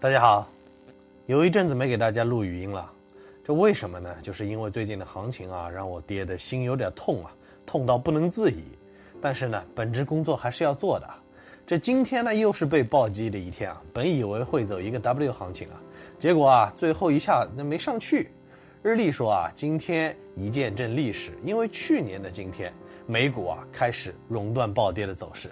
大家好，有一阵子没给大家录语音了，这为什么呢？就是因为最近的行情啊，让我爹的心有点痛啊，痛到不能自已。但是呢，本职工作还是要做的。这今天呢，又是被暴击的一天啊。本以为会走一个 W 行情啊，结果啊，最后一下那没上去。日历说啊，今天一见证历史，因为去年的今天，美股啊开始熔断暴跌的走势。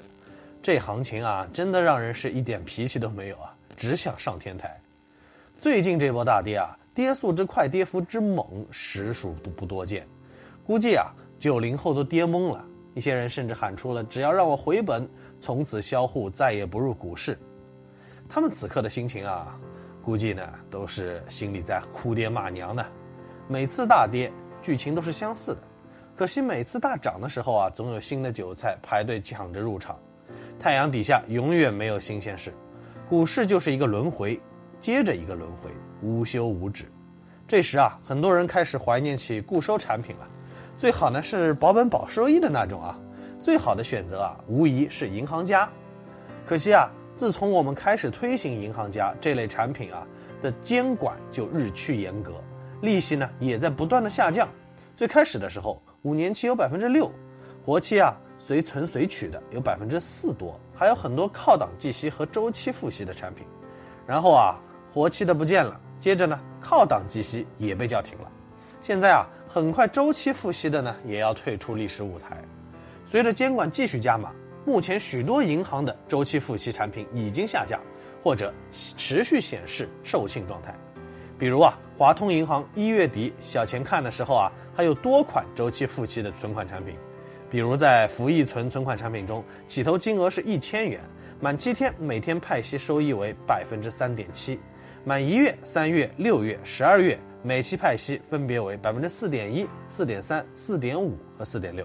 这行情啊，真的让人是一点脾气都没有啊。只想上天台。最近这波大跌啊，跌速之快，跌幅之猛，实属不多见。估计啊，90后都跌懵了。一些人甚至喊出了只要让我回本，从此销户，再也不入股市。他们此刻的心情啊，估计呢都是心里在哭爹骂娘的。每次大跌剧情都是相似的，可惜每次大涨的时候啊，总有新的韭菜排队抢着入场。太阳底下永远没有新鲜事。股市就是一个轮回，接着一个轮回，无休无止。这时啊，很多人开始怀念起固收产品了，最好呢是保本保收益的那种啊。最好的选择啊，无疑是银行家。可惜啊，自从我们开始推行银行家这类产品啊的监管就日趋严格，利息呢也在不断的下降。最开始的时候，5年期有 6%， 活期啊随存随取的有 4% 多。还有很多靠档计息和周期付息的产品，然后啊，活期的不见了，接着呢，靠档计息也被叫停了。现在啊，很快周期付息的呢也要退出历史舞台。随着监管继续加码，目前许多银行的周期付息产品已经下架，或者持续显示售罄状态。比如啊，华通银行1月底小钱看的时候啊，还有多款周期付息的存款产品。比如在福易存款产品中，起投金额是1000元，满7天每天派息收益为 3.7%， 满1月、3月、6月、12月每期派息分别为 4.1%、4.3%、4.5% 和 4.6%。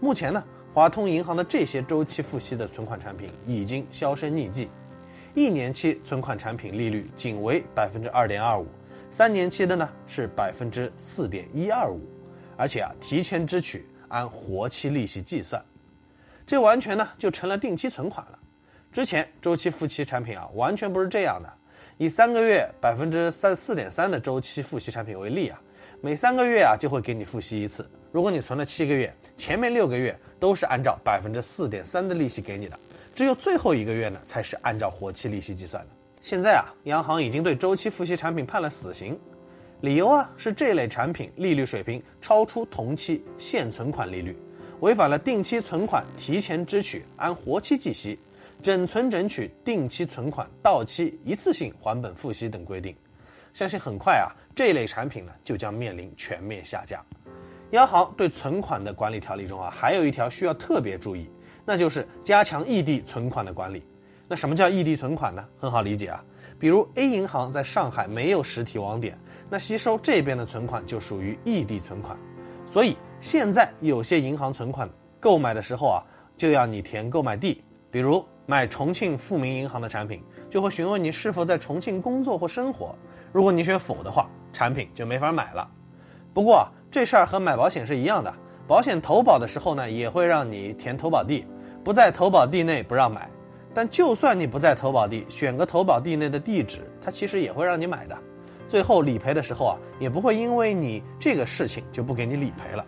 目前呢，华通银行的这些周期付息的存款产品已经销声匿迹，1年期存款产品利率仅为 2.25%， 3年期的呢是 4.125%， 而且啊，提前支取，按活期利息计算，这完全呢就成了定期存款了。之前周期付息产品啊，完全不是这样的。以3个月 4.3% 的周期付息产品为例啊，每3个月啊就会给你付息一次。如果你存了7个月，前面6个月都是按照 4.3% 的利息给你的，只有最后1个月呢才是按照活期利息计算的。现在啊，央行已经对周期付息产品判了死刑。理由啊，是这类产品利率水平超出同期现存款利率，违反了定期存款提前支取按活期计息、整存整取定期存款到期一次性还本付息等规定。相信很快啊，这类产品呢就将面临全面下架。央行对存款的管理条例中啊，还有一条需要特别注意，那就是加强异地存款的管理。那什么叫异地存款呢？很好理解啊，比如 A 银行在上海没有实体网点，那吸收这边的存款就属于异地存款。所以现在有些银行存款购买的时候啊，就要你填购买地，比如买重庆富民银行的产品，就会询问你是否在重庆工作或生活，如果你选否的话，产品就没法买了。不过啊，这事儿和买保险是一样的，保险投保的时候呢，也会让你填投保地，不在投保地内不让买。但就算你不在投保地，选个投保地内的地址，它其实也会让你买的。最后理赔的时候啊，也不会因为你这个事情就不给你理赔了。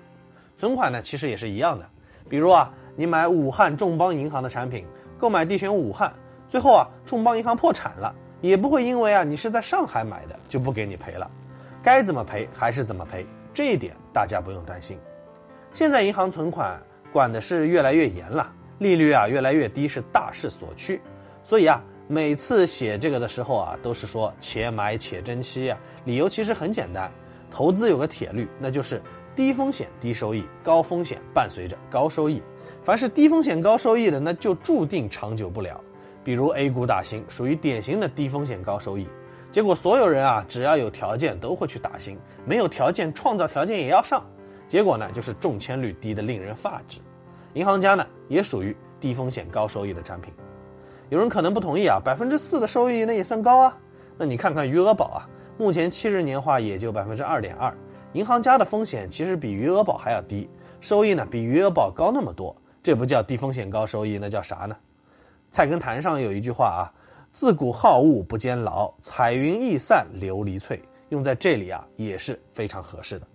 存款呢，其实也是一样的。比如啊，你买武汉众邦银行的产品，购买地选武汉，最后啊，众邦银行破产了，也不会因为啊你是在上海买的就不给你赔了。该怎么赔还是怎么赔，这一点大家不用担心。现在银行存款管的是越来越严了，利率啊越来越低是大势所趋，所以啊，每次写这个的时候啊，都是说且买且珍惜啊。理由其实很简单，投资有个铁律，那就是低风险低收益，高风险伴随着高收益。凡是低风险高收益的，那就注定长久不了。比如 A 股打新属于典型的低风险高收益，结果所有人啊，只要有条件都会去打新，没有条件创造条件也要上，结果呢就是中签率低得令人发指。银行家呢也属于低风险高收益的产品。有人可能不同意啊， 4% 的收益那也算高啊。那你看看余额宝啊，目前70年化也就 2.2%， 银行家的风险其实比余额宝还要低，收益呢比余额宝高那么多，这不叫低风险高收益，那叫啥呢？菜根谭上有一句话啊，自古好恶不坚牢，彩云易散琉璃脆，用在这里也是非常合适的。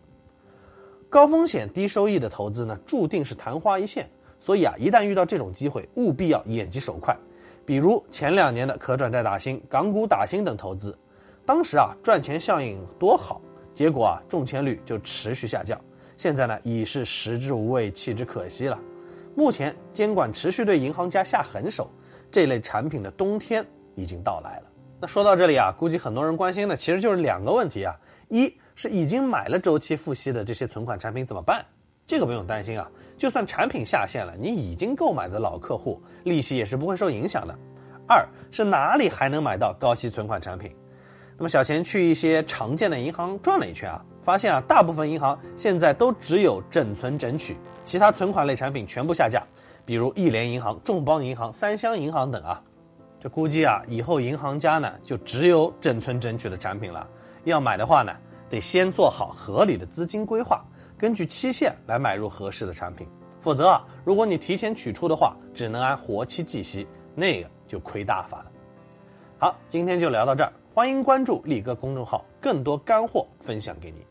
高风险低收益的投资呢，注定是昙花一现，所以一旦遇到这种机会，务必要眼疾手快。比如前2年的可转债打新、港股打新等投资，当时赚钱效应多好，结果中签率就持续下降，现在呢已是食之无味弃之可惜了。目前监管持续对银行家下狠手，这类产品的冬天已经到来了。那说到这里估计很多人关心的其实就是2个问题一是已经买了周期付息的这些存款产品怎么办？这个不用担心就算产品下线了，你已经购买的老客户利息也是不会受影响的。2是哪里还能买到高息存款产品？那么小钱去一些常见的银行转了一圈发现大部分银行现在都只有整存整取，其他存款类产品全部下架，比如一联银行、众邦银行、三湘银行等这估计以后银行家呢就只有整存整取的产品了。要买的话呢，得先做好合理的资金规划，根据期限来买入合适的产品，否则如果你提前取出的话，只能按活期计息，那个就亏大发了。好，今天就聊到这儿，欢迎关注力哥公众号，更多干货分享给你。